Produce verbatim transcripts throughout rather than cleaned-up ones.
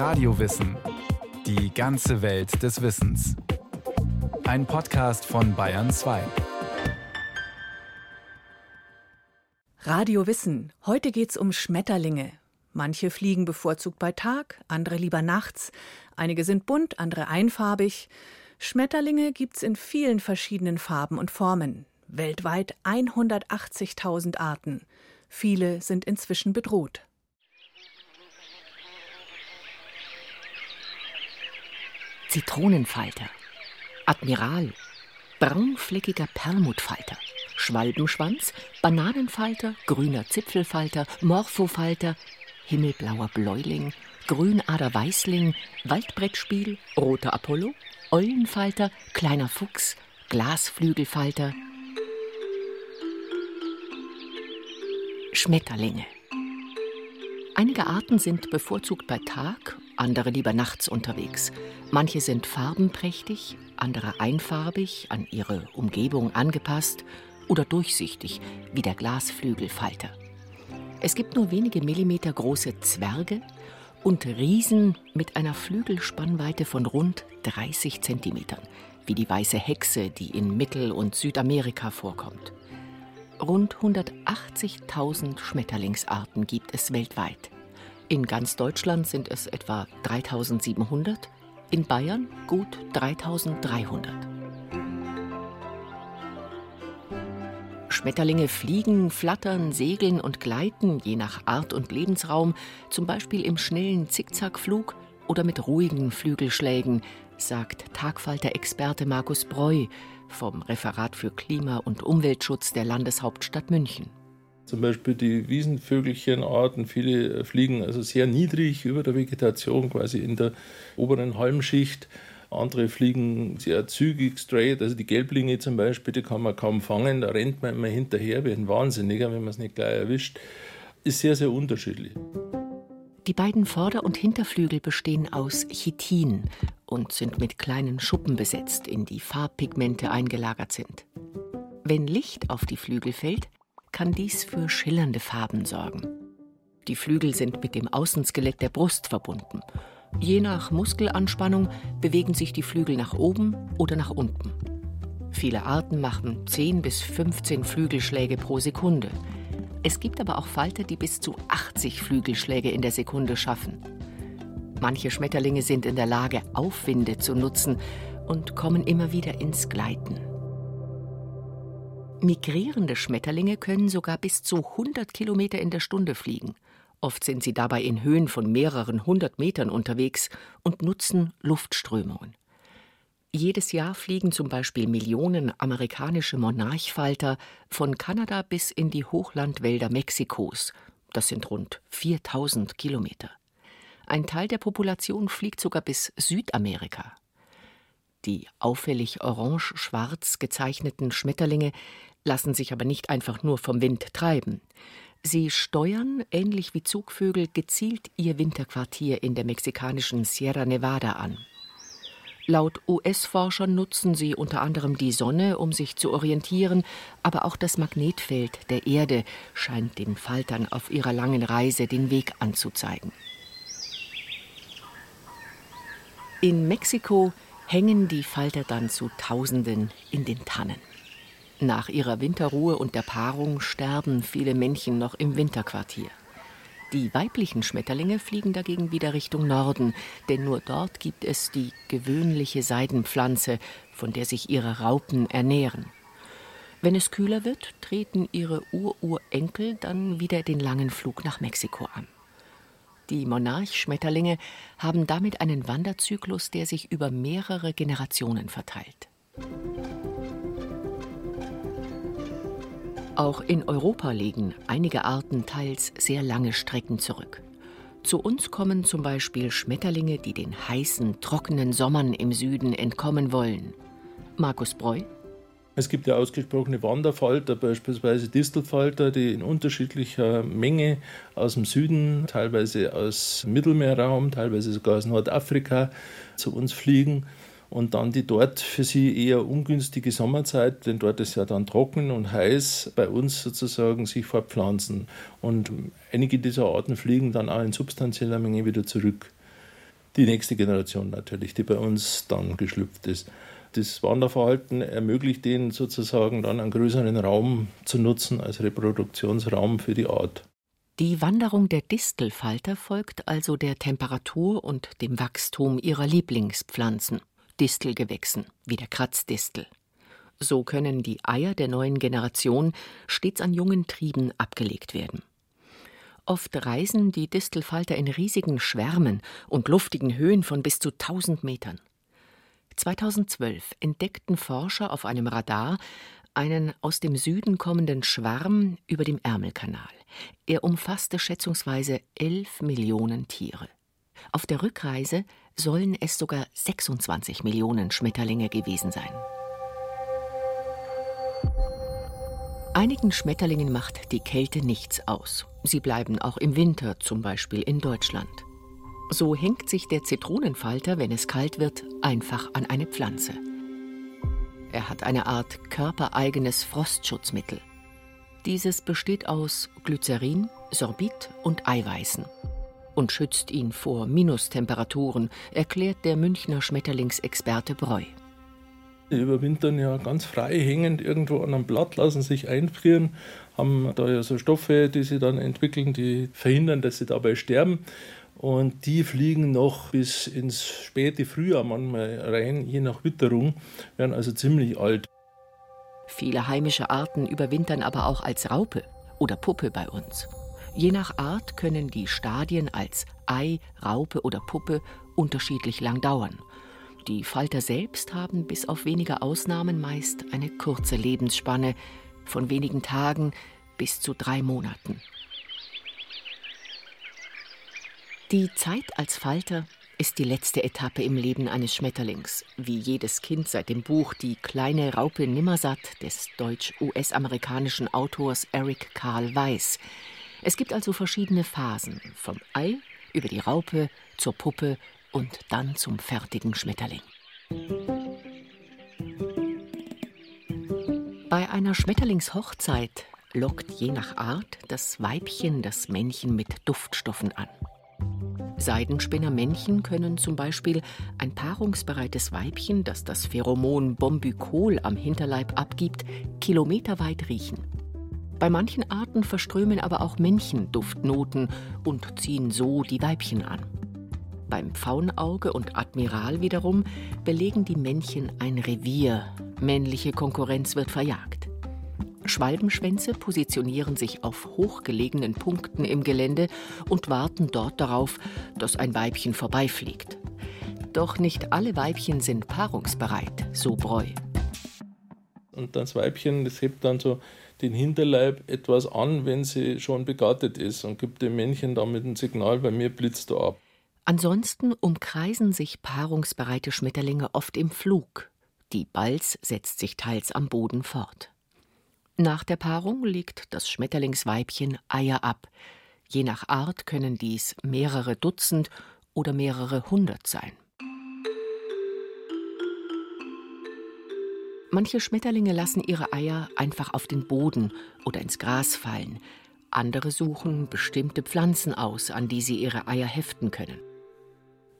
Radio Wissen. Die ganze Welt des Wissens. Ein Podcast von Bayern zwei. Radio Wissen. Heute geht's um Schmetterlinge. Manche fliegen bevorzugt bei Tag, andere lieber nachts. Einige sind bunt, andere einfarbig. Schmetterlinge gibt's in vielen verschiedenen Farben und Formen. Weltweit hundertachtzigtausend Arten. Viele sind inzwischen bedroht. Zitronenfalter, Admiral, braunfleckiger Perlmutfalter, Schwalbenschwanz, Bananenfalter, grüner Zipfelfalter, Morphofalter, himmelblauer Bläuling, grünader Weißling, Waldbrettspiel, roter Apollo, Eulenfalter, kleiner Fuchs, Glasflügelfalter, Schmetterlinge. Einige Arten sind bevorzugt bei Tag, andere lieber nachts unterwegs. Manche sind farbenprächtig, andere einfarbig, an ihre Umgebung angepasst oder durchsichtig, wie der Glasflügelfalter. Es gibt nur wenige Millimeter große Zwerge und Riesen mit einer Flügelspannweite von rund dreißig Zentimetern, wie die weiße Hexe, die in Mittel- und Südamerika vorkommt. Rund hundertachtzigtausend Schmetterlingsarten gibt es weltweit. In ganz Deutschland sind es etwa dreitausendsiebenhundert, in Bayern gut dreitausenddreihundert. Schmetterlinge fliegen, flattern, segeln und gleiten, je nach Art und Lebensraum, zum Beispiel im schnellen Zickzackflug oder mit ruhigen Flügelschlägen, sagt Tagfalter-Experte Markus Bräu vom Referat für Klima- und Umweltschutz der Landeshauptstadt München. Zum Beispiel die Wiesenvögelchenarten, viele fliegen also sehr niedrig über der Vegetation, quasi in der oberen Halmschicht. Andere fliegen sehr zügig, straight, also die Gelblinge zum Beispiel, die kann man kaum fangen, da rennt man immer hinterher, wird ein Wahnsinniger, wenn man es nicht gleich erwischt. Ist sehr, sehr unterschiedlich. Die beiden Vorder- und Hinterflügel bestehen aus Chitin und sind mit kleinen Schuppen besetzt, in die Farbpigmente eingelagert sind. Wenn Licht auf die Flügel fällt, kann dies für schillernde Farben sorgen. Die Flügel sind mit dem Außenskelett der Brust verbunden. Je nach Muskelanspannung bewegen sich die Flügel nach oben oder nach unten. Viele Arten machen zehn bis fünfzehn Flügelschläge pro Sekunde. Es gibt aber auch Falter, die bis zu achtzig Flügelschläge in der Sekunde schaffen. Manche Schmetterlinge sind in der Lage, Aufwinde zu nutzen und kommen immer wieder ins Gleiten. Migrierende Schmetterlinge können sogar bis zu hundert Kilometer in der Stunde fliegen. Oft sind sie dabei in Höhen von mehreren hundert Metern unterwegs und nutzen Luftströmungen. Jedes Jahr fliegen zum Beispiel Millionen amerikanische Monarchfalter von Kanada bis in die Hochlandwälder Mexikos. Das sind rund viertausend Kilometer. Ein Teil der Population fliegt sogar bis Südamerika. Die auffällig orange-schwarz gezeichneten Schmetterlinge lassen sich aber nicht einfach nur vom Wind treiben. Sie steuern, ähnlich wie Zugvögel, gezielt ihr Winterquartier in der mexikanischen Sierra Nevada an. Laut U S-Forschern nutzen sie unter anderem die Sonne, um sich zu orientieren, aber auch das Magnetfeld der Erde scheint den Faltern auf ihrer langen Reise den Weg anzuzeigen. In Mexiko hängen die Falter dann zu Tausenden in den Tannen. Nach ihrer Winterruhe und der Paarung sterben viele Männchen noch im Winterquartier. Die weiblichen Schmetterlinge fliegen dagegen wieder Richtung Norden, denn nur dort gibt es die gewöhnliche Seidenpflanze, von der sich ihre Raupen ernähren. Wenn es kühler wird, treten ihre Ururenkel dann wieder den langen Flug nach Mexiko an. Die Monarchschmetterlinge haben damit einen Wanderzyklus, der sich über mehrere Generationen verteilt. Auch in Europa legen einige Arten teils sehr lange Strecken zurück. Zu uns kommen zum Beispiel Schmetterlinge, die den heißen, trockenen Sommern im Süden entkommen wollen. Markus Bräu. Es gibt ja ausgesprochene Wanderfalter, beispielsweise Distelfalter, die in unterschiedlicher Menge aus dem Süden, teilweise aus dem Mittelmeerraum, teilweise sogar aus Nordafrika zu uns fliegen. Und dann die dort für sie eher ungünstige Sommerzeit, denn dort ist ja dann trocken und heiß, bei uns sozusagen sich fortpflanzen. Und einige dieser Arten fliegen dann auch in substanzieller Menge wieder zurück. die nächste Generation natürlich, die bei uns dann geschlüpft ist. Das Wanderverhalten ermöglicht ihnen sozusagen dann einen größeren Raum zu nutzen als Reproduktionsraum für die Art. Die Wanderung der Distelfalter folgt also der Temperatur und dem Wachstum ihrer Lieblingspflanzen, Distelgewächsen wie der Kratzdistel. So können die Eier der neuen Generation stets an jungen Trieben abgelegt werden. Oft reisen die Distelfalter in riesigen Schwärmen und luftigen Höhen von bis zu tausend Metern. zweitausendzwölf entdeckten Forscher auf einem Radar einen aus dem Süden kommenden Schwarm über dem Ärmelkanal. Er umfasste schätzungsweise elf Millionen Tiere. Auf der Rückreise sollen es sogar sechsundzwanzig Millionen Schmetterlinge gewesen sein. Einigen Schmetterlingen macht die Kälte nichts aus. Sie bleiben auch im Winter, zum Beispiel in Deutschland. So hängt sich der Zitronenfalter, wenn es kalt wird, einfach an eine Pflanze. Er hat eine Art körpereigenes Frostschutzmittel. Dieses besteht aus Glycerin, Sorbit und Eiweißen und schützt ihn vor Minustemperaturen, erklärt der Münchner Schmetterlingsexperte Bräu. Die überwintern ja ganz frei hängend irgendwo an einem Blatt, lassen sich einfrieren, haben da ja so Stoffe, die sie dann entwickeln, die verhindern, dass sie dabei sterben. Und die fliegen noch bis ins späte Frühjahr manchmal rein, je nach Witterung, werden also ziemlich alt. Viele heimische Arten überwintern aber auch als Raupe oder Puppe bei uns. Je nach Art können die Stadien als Ei, Raupe oder Puppe unterschiedlich lang dauern. Die Falter selbst haben bis auf wenige Ausnahmen meist eine kurze Lebensspanne von wenigen Tagen bis zu drei Monaten. Die Zeit als Falter ist die letzte Etappe im Leben eines Schmetterlings, wie jedes Kind seit dem Buch Die kleine Raupe Nimmersatt des deutsch-U S-amerikanischen Autors Eric Carle weiß. Es gibt also verschiedene Phasen, vom Ei über die Raupe zur Puppe und dann zum fertigen Schmetterling. Bei einer Schmetterlingshochzeit lockt je nach Art das Weibchen das Männchen mit Duftstoffen an. Seidenspinnermännchen können zum Beispiel ein paarungsbereites Weibchen, das das Pheromon Bombykol am Hinterleib abgibt, kilometerweit riechen. Bei manchen Arten verströmen aber auch Männchen Duftnoten und ziehen so die Weibchen an. Beim Pfauenauge und Admiral wiederum belegen die Männchen ein Revier. Männliche Konkurrenz wird verjagt. Schwalbenschwänze positionieren sich auf hochgelegenen Punkten im Gelände und warten dort darauf, dass ein Weibchen vorbeifliegt. Doch nicht alle Weibchen sind paarungsbereit, so Bräu. Und das Weibchen, das hebt dann so den Hinterleib etwas an, wenn sie schon begattet ist und gibt dem Männchen damit ein Signal, bei mir blitzt du ab. Ansonsten umkreisen sich paarungsbereite Schmetterlinge oft im Flug. Die Balz setzt sich teils am Boden fort. Nach der Paarung legt das Schmetterlingsweibchen Eier ab. Je nach Art können dies mehrere Dutzend oder mehrere hundert sein. Manche Schmetterlinge lassen ihre Eier einfach auf den Boden oder ins Gras fallen. Andere suchen bestimmte Pflanzen aus, an die sie ihre Eier heften können.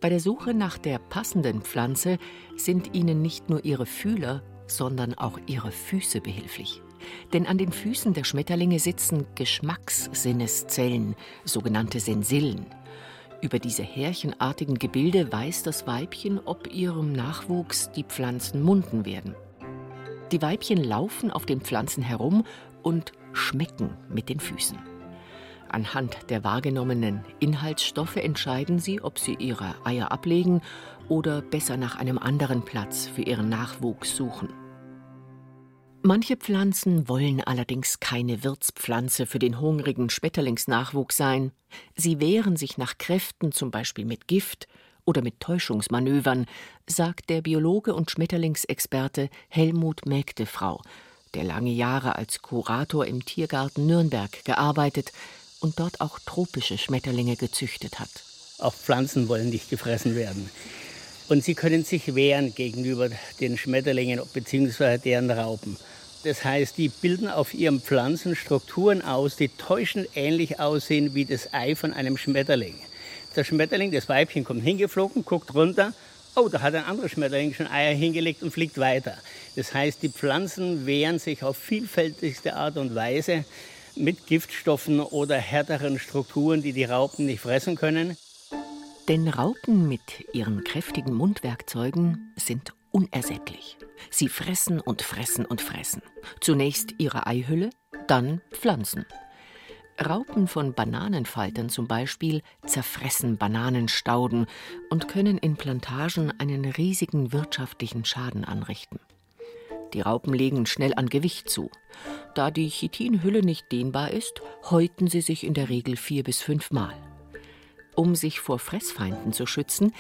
Bei der Suche nach der passenden Pflanze sind ihnen nicht nur ihre Fühler, sondern auch ihre Füße behilflich. Denn an den Füßen der Schmetterlinge sitzen Geschmackssinneszellen, sogenannte Sensillen. Über diese härchenartigen Gebilde weiß das Weibchen, ob ihrem Nachwuchs die Pflanzen munden werden. Die Weibchen laufen auf den Pflanzen herum und schmecken mit den Füßen. Anhand der wahrgenommenen Inhaltsstoffe entscheiden sie, ob sie ihre Eier ablegen oder besser nach einem anderen Platz für ihren Nachwuchs suchen. Manche Pflanzen wollen allerdings keine Wirtspflanze für den hungrigen Schmetterlingsnachwuchs sein. Sie wehren sich nach Kräften, zum Beispiel mit Gift oder mit Täuschungsmanövern, sagt der Biologe und Schmetterlingsexperte Helmut Mägdefrau, der lange Jahre als Kurator im Tiergarten Nürnberg gearbeitet und dort auch tropische Schmetterlinge gezüchtet hat. Auch Pflanzen wollen nicht gefressen werden. Und sie können sich wehren gegenüber den Schmetterlingen bzw. deren Raupen. Das heißt, die bilden auf ihren Pflanzen Strukturen aus, die täuschend ähnlich aussehen wie das Ei von einem Schmetterling. Der Schmetterling, das Weibchen, kommt hingeflogen, guckt runter. Oh, da hat ein anderer Schmetterling schon Eier hingelegt und fliegt weiter. Das heißt, die Pflanzen wehren sich auf vielfältigste Art und Weise mit Giftstoffen oder härteren Strukturen, die die Raupen nicht fressen können. Denn Raupen mit ihren kräftigen Mundwerkzeugen sind unersättlich. Sie fressen und fressen und fressen. Zunächst ihre Eihülle, dann Pflanzen. Raupen von Bananenfaltern zum Beispiel zerfressen Bananenstauden und können in Plantagen einen riesigen wirtschaftlichen Schaden anrichten. Die Raupen legen schnell an Gewicht zu. Da die Chitinhülle nicht dehnbar ist, häuten sie sich in der Regel vier- bis fünfmal. Um sich vor Fressfeinden zu schützen,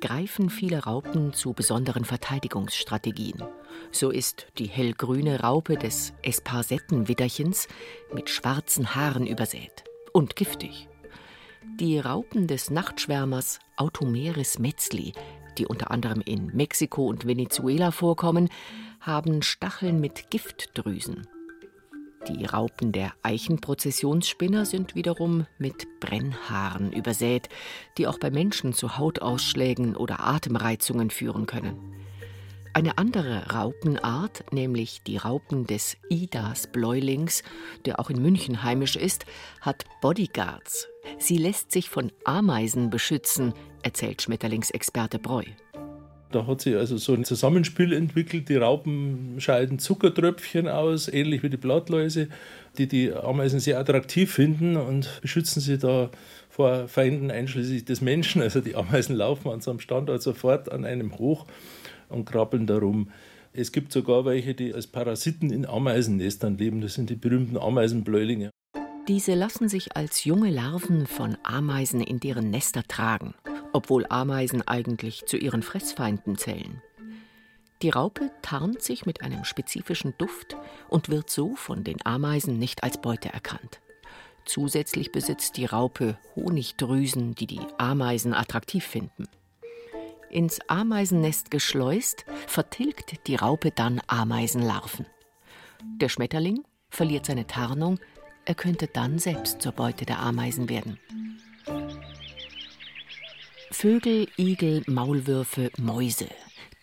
greifen viele Raupen zu besonderen Verteidigungsstrategien. So ist die hellgrüne Raupe des Esparsetten-Witterchens mit schwarzen Haaren übersät und giftig. Die Raupen des Nachtschwärmers Automeris metzli, die unter anderem in Mexiko und Venezuela vorkommen, haben Stacheln mit Giftdrüsen. Die Raupen der Eichenprozessionsspinner sind wiederum mit Brennhaaren übersät, die auch bei Menschen zu Hautausschlägen oder Atemreizungen führen können. Eine andere Raupenart, nämlich die Raupen des Idas-Bläulings, der auch in München heimisch ist, hat Bodyguards. Sie lässt sich von Ameisen beschützen, erzählt Schmetterlingsexperte Bräu. Da hat sich also so ein Zusammenspiel entwickelt. Die Raupen scheiden Zuckertröpfchen aus, ähnlich wie die Blattläuse, die die Ameisen sehr attraktiv finden und beschützen sie da vor Feinden einschließlich des Menschen. Also die Ameisen laufen an so einem Standort sofort an einem hoch und krabbeln da rum. Es gibt sogar welche, die als Parasiten in Ameisennestern leben. Das sind die berühmten Ameisenbläulinge. Diese lassen sich als junge Larven von Ameisen in deren Nester tragen, obwohl Ameisen eigentlich zu ihren Fressfeinden zählen. Die Raupe tarnt sich mit einem spezifischen Duft und wird so von den Ameisen nicht als Beute erkannt. Zusätzlich besitzt die Raupe Honigdrüsen, die die Ameisen attraktiv finden. Ins Ameisennest geschleust, vertilgt die Raupe dann Ameisenlarven. Der Schmetterling verliert seine Tarnung, er könnte dann selbst zur Beute der Ameisen werden. Vögel, Igel, Maulwürfe, Mäuse.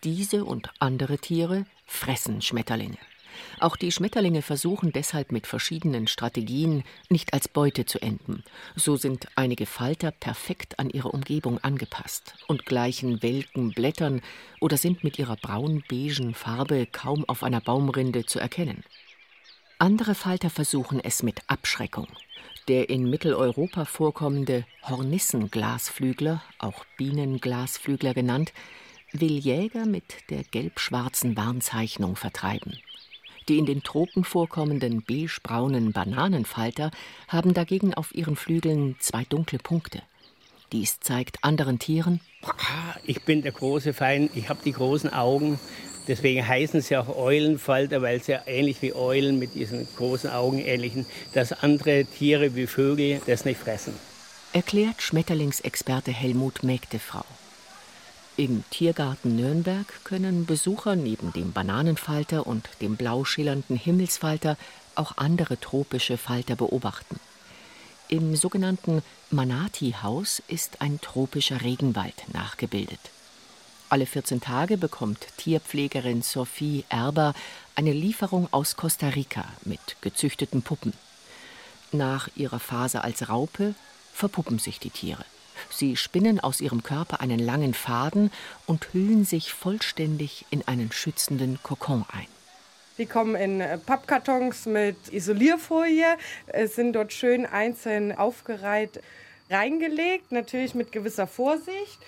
Diese und andere Tiere fressen Schmetterlinge. Auch die Schmetterlinge versuchen deshalb mit verschiedenen Strategien nicht als Beute zu enden. So sind einige Falter perfekt an ihre Umgebung angepasst und gleichen welken Blättern oder sind mit ihrer braun-beigen Farbe kaum auf einer Baumrinde zu erkennen. Andere Falter versuchen es mit Abschreckung. Der in Mitteleuropa vorkommende Hornissenglasflügler, auch Bienenglasflügler genannt, will Jäger mit der gelb-schwarzen Warnzeichnung vertreiben. Die in den Tropen vorkommenden beigebraunen Bananenfalter haben dagegen auf ihren Flügeln zwei dunkle Punkte. Dies zeigt anderen Tieren: Ich bin der große Feind, ich habe die großen Augen. Deswegen heißen sie auch Eulenfalter, weil sie ja ähnlich wie Eulen mit diesen großen Augen ähnlichen, dass andere Tiere wie Vögel das nicht fressen. Erklärt Schmetterlingsexperte Helmut Mägdefrau. Im Tiergarten Nürnberg können Besucher neben dem Bananenfalter und dem blau schillernden Himmelsfalter auch andere tropische Falter beobachten. Im sogenannten Manati-Haus ist ein tropischer Regenwald nachgebildet. Alle vierzehn Tage bekommt Tierpflegerin Sophie Erber eine Lieferung aus Costa Rica mit gezüchteten Puppen. Nach ihrer Phase als Raupe verpuppen sich die Tiere. Sie spinnen aus ihrem Körper einen langen Faden und hüllen sich vollständig in einen schützenden Kokon ein. Die kommen in Pappkartons mit Isolierfolie, sind dort schön einzeln aufgereiht reingelegt, natürlich mit gewisser Vorsicht.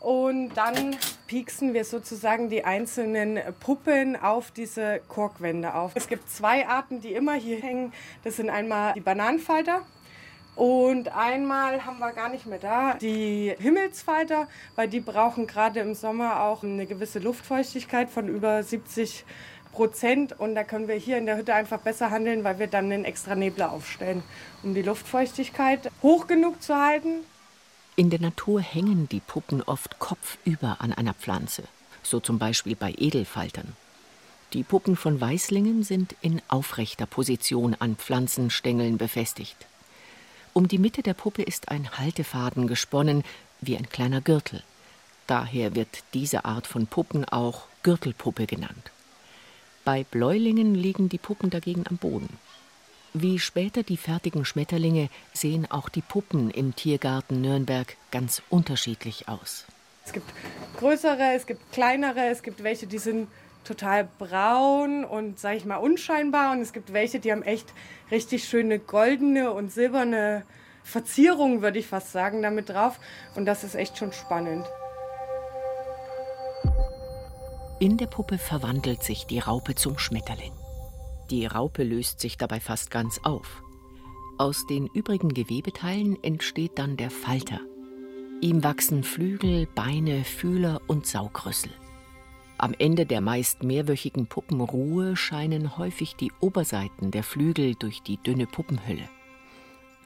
Und dann pieksen wir sozusagen die einzelnen Puppen auf diese Korkwände auf. Es gibt zwei Arten, die immer hier hängen. Das sind einmal die Bananenfalter und einmal haben wir gar nicht mehr da die Himmelsfalter, weil die brauchen gerade im Sommer auch eine gewisse Luftfeuchtigkeit von über siebzig Prozent. Und da können wir hier in der Hütte einfach besser handeln, weil wir dann einen extra Nebler aufstellen, um die Luftfeuchtigkeit hoch genug zu halten. In der Natur hängen die Puppen oft kopfüber an einer Pflanze, so zum Beispiel bei Edelfaltern. Die Puppen von Weißlingen sind in aufrechter Position an Pflanzenstängeln befestigt. Um die Mitte der Puppe ist ein Haltefaden gesponnen, wie ein kleiner Gürtel. Daher wird diese Art von Puppen auch Gürtelpuppe genannt. Bei Bläulingen liegen die Puppen dagegen am Boden. Wie später die fertigen Schmetterlinge sehen auch die Puppen im Tiergarten Nürnberg ganz unterschiedlich aus. Es gibt größere, es gibt kleinere, es gibt welche, die sind total braun und, sag ich mal, unscheinbar. Und es gibt welche, die haben echt richtig schöne goldene und silberne Verzierungen, würde ich fast sagen, damit drauf. Und das ist echt schon spannend. In der Puppe verwandelt sich die Raupe zum Schmetterling. Die Raupe löst sich dabei fast ganz auf. Aus den übrigen Gewebeteilen entsteht dann der Falter. Ihm wachsen Flügel, Beine, Fühler und Saugrüssel. Am Ende der meist mehrwöchigen Puppenruhe scheinen häufig die Oberseiten der Flügel durch die dünne Puppenhülle.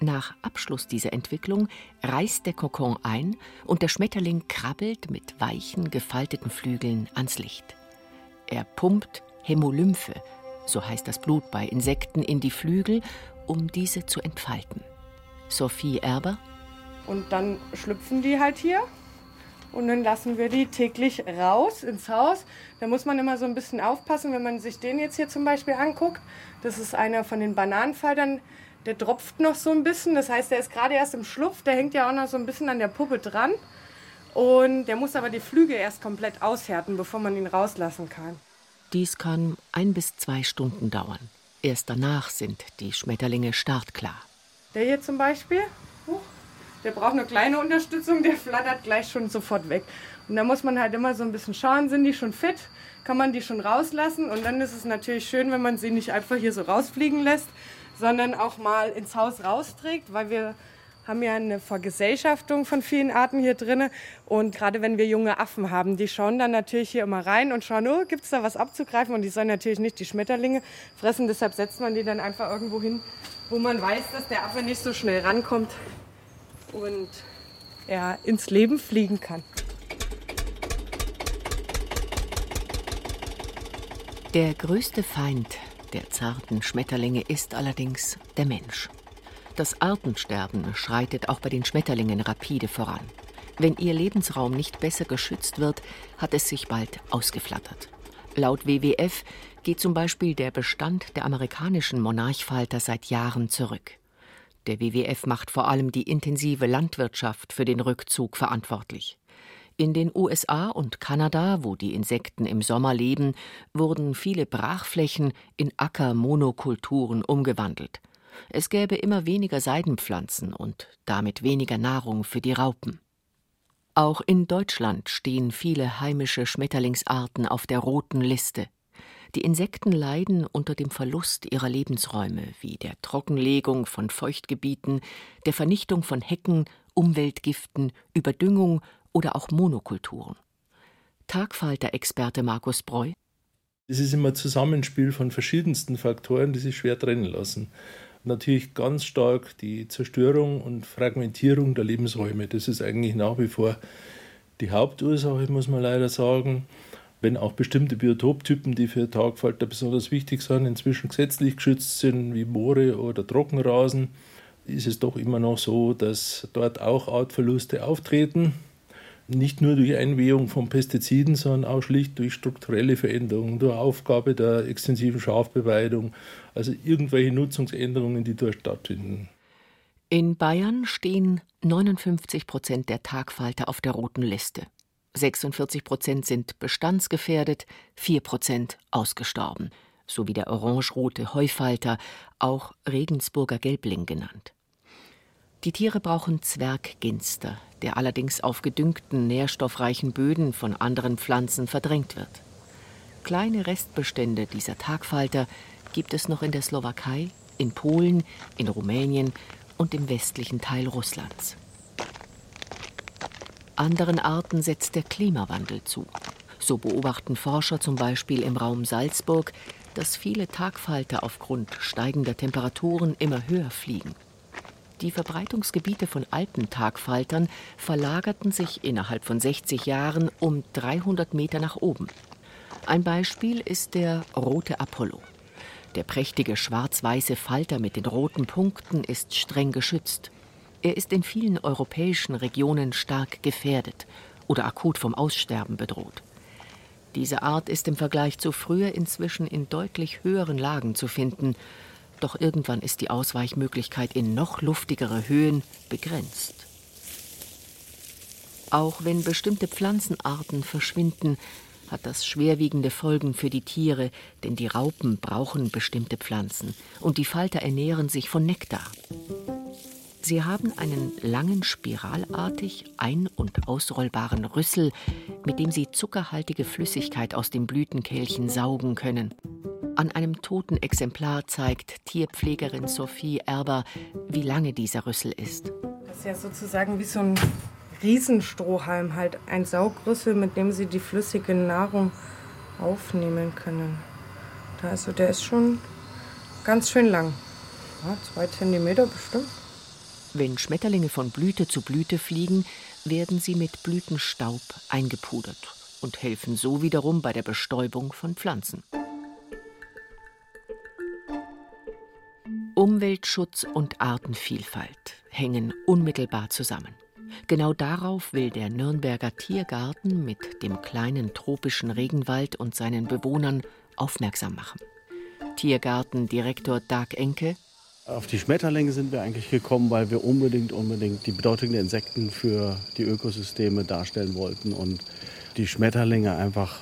Nach Abschluss dieser Entwicklung reißt der Kokon ein und der Schmetterling krabbelt mit weichen, gefalteten Flügeln ans Licht. Er pumpt Hämolymphe, so heißt das Blut bei Insekten, in die Flügel, um diese zu entfalten. Sophie Erber. Und dann schlüpfen die halt hier. Und dann lassen wir die täglich raus ins Haus. Da muss man immer so ein bisschen aufpassen, wenn man sich den jetzt hier zum Beispiel anguckt. Das ist einer von den Bananenfaltern, der tropft noch so ein bisschen. Das heißt, der ist gerade erst im Schlupf, der hängt ja auch noch so ein bisschen an der Puppe dran. Und der muss aber die Flügel erst komplett aushärten, bevor man ihn rauslassen kann. Dies kann ein bis zwei Stunden dauern. Erst danach sind die Schmetterlinge startklar. Der hier zum Beispiel, huch. Der braucht eine kleine Unterstützung, der flattert gleich schon sofort weg. Und da muss man halt immer so ein bisschen schauen, sind die schon fit? Kann man die schon rauslassen? Und dann ist es natürlich schön, wenn man sie nicht einfach hier so rausfliegen lässt, sondern auch mal ins Haus rausträgt, weil wir haben ja eine Vergesellschaftung von vielen Arten hier drin. Und gerade wenn wir junge Affen haben, die schauen dann natürlich hier immer rein und schauen, oh, gibt es da was abzugreifen? Und die sollen natürlich nicht die Schmetterlinge fressen, deshalb setzt man die dann einfach irgendwo hin, wo man weiß, dass der Affe nicht so schnell rankommt. Und er ins Leben fliegen kann. Der größte Feind der zarten Schmetterlinge ist allerdings der Mensch. Das Artensterben schreitet auch bei den Schmetterlingen rapide voran. Wenn ihr Lebensraum nicht besser geschützt wird, hat es sich bald ausgeflattert. Laut W W F geht zum Beispiel der Bestand der amerikanischen Monarchfalter seit Jahren zurück. Der W W F macht vor allem die intensive Landwirtschaft für den Rückzug verantwortlich. In den U S A und Kanada, wo die Insekten im Sommer leben, wurden viele Brachflächen in Ackermonokulturen umgewandelt. Es gäbe immer weniger Seidenpflanzen und damit weniger Nahrung für die Raupen. Auch in Deutschland stehen viele heimische Schmetterlingsarten auf der roten Liste. Die Insekten leiden unter dem Verlust ihrer Lebensräume, wie der Trockenlegung von Feuchtgebieten, der Vernichtung von Hecken, Umweltgiften, Überdüngung oder auch Monokulturen. Tagfalter-Experte Markus Bräu. Es ist immer ein Zusammenspiel von verschiedensten Faktoren, die sich schwer trennen lassen. Natürlich ganz stark die Zerstörung und Fragmentierung der Lebensräume. Das ist eigentlich nach wie vor die Hauptursache, muss man leider sagen. Wenn auch bestimmte Biotoptypen, die für Tagfalter besonders wichtig sind, inzwischen gesetzlich geschützt sind, wie Moore oder Trockenrasen, ist es doch immer noch so, dass dort auch Artverluste auftreten. Nicht nur durch Einwehung von Pestiziden, sondern auch schlicht durch strukturelle Veränderungen, durch Aufgabe der extensiven Schafbeweidung, also irgendwelche Nutzungsänderungen, die dort stattfinden. In Bayern stehen neunundfünfzig Prozent der Tagfalter auf der roten Liste. sechsundvierzig Prozent sind bestandsgefährdet, vier Prozent ausgestorben, sowie der orangerote Heufalter, auch Regensburger Gelbling genannt. Die Tiere brauchen Zwergginster, der allerdings auf gedüngten, nährstoffreichen Böden von anderen Pflanzen verdrängt wird. Kleine Restbestände dieser Tagfalter gibt es noch in der Slowakei, in Polen, in Rumänien und im westlichen Teil Russlands. Anderen Arten setzt der Klimawandel zu. So beobachten Forscher zum Beispiel im Raum Salzburg, dass viele Tagfalter aufgrund steigender Temperaturen immer höher fliegen. Die Verbreitungsgebiete von Alpentagfaltern verlagerten sich innerhalb von sechzig Jahren um dreihundert Meter nach oben. Ein Beispiel ist der rote Apollo. Der prächtige schwarz-weiße Falter mit den roten Punkten ist streng geschützt. Er ist in vielen europäischen Regionen stark gefährdet oder akut vom Aussterben bedroht. Diese Art ist im Vergleich zu früher inzwischen in deutlich höheren Lagen zu finden. Doch irgendwann ist die Ausweichmöglichkeit in noch luftigere Höhen begrenzt. Auch wenn bestimmte Pflanzenarten verschwinden, hat das schwerwiegende Folgen für die Tiere, denn die Raupen brauchen bestimmte Pflanzen und die Falter ernähren sich von Nektar. Sie haben einen langen, spiralartig ein- und ausrollbaren Rüssel, mit dem sie zuckerhaltige Flüssigkeit aus den Blütenkelchen saugen können. An einem toten Exemplar zeigt Tierpflegerin Sophie Erber, wie lange dieser Rüssel ist. Das ist ja sozusagen wie so ein Riesenstrohhalm, halt ein Saugrüssel, mit dem sie die flüssige Nahrung aufnehmen können. Also der ist schon ganz schön lang, ja, zwei Zentimeter bestimmt. Wenn Schmetterlinge von Blüte zu Blüte fliegen, werden sie mit Blütenstaub eingepudert und helfen so wiederum bei der Bestäubung von Pflanzen. Umweltschutz und Artenvielfalt hängen unmittelbar zusammen. Genau darauf will der Nürnberger Tiergarten mit dem kleinen tropischen Regenwald und seinen Bewohnern aufmerksam machen. Tiergartendirektor Dag Enke. Auf die Schmetterlinge sind wir eigentlich gekommen, weil wir unbedingt, unbedingt die Bedeutung der Insekten für die Ökosysteme darstellen wollten und die Schmetterlinge einfach,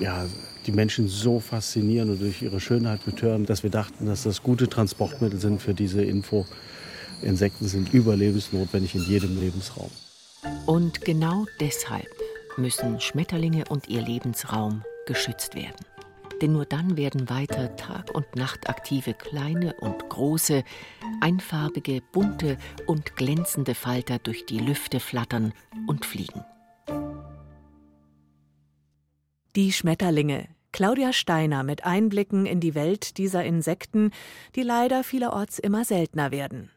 ja, die Menschen so faszinieren und durch ihre Schönheit betören, dass wir dachten, dass das gute Transportmittel sind für diese Info. Insekten sind überlebensnotwendig in jedem Lebensraum. Und genau deshalb müssen Schmetterlinge und ihr Lebensraum geschützt werden. Denn nur dann werden weiter Tag- und Nachtaktive kleine und große, einfarbige, bunte und glänzende Falter durch die Lüfte flattern und fliegen. Die Schmetterlinge. Claudia Steiner mit Einblicken in die Welt dieser Insekten, die leider vielerorts immer seltener werden.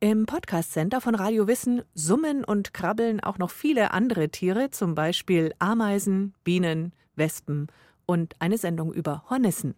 Im Podcast-Center von Radio Wissen summen und krabbeln auch noch viele andere Tiere, zum Beispiel Ameisen, Bienen, Wespen und eine Sendung über Hornissen.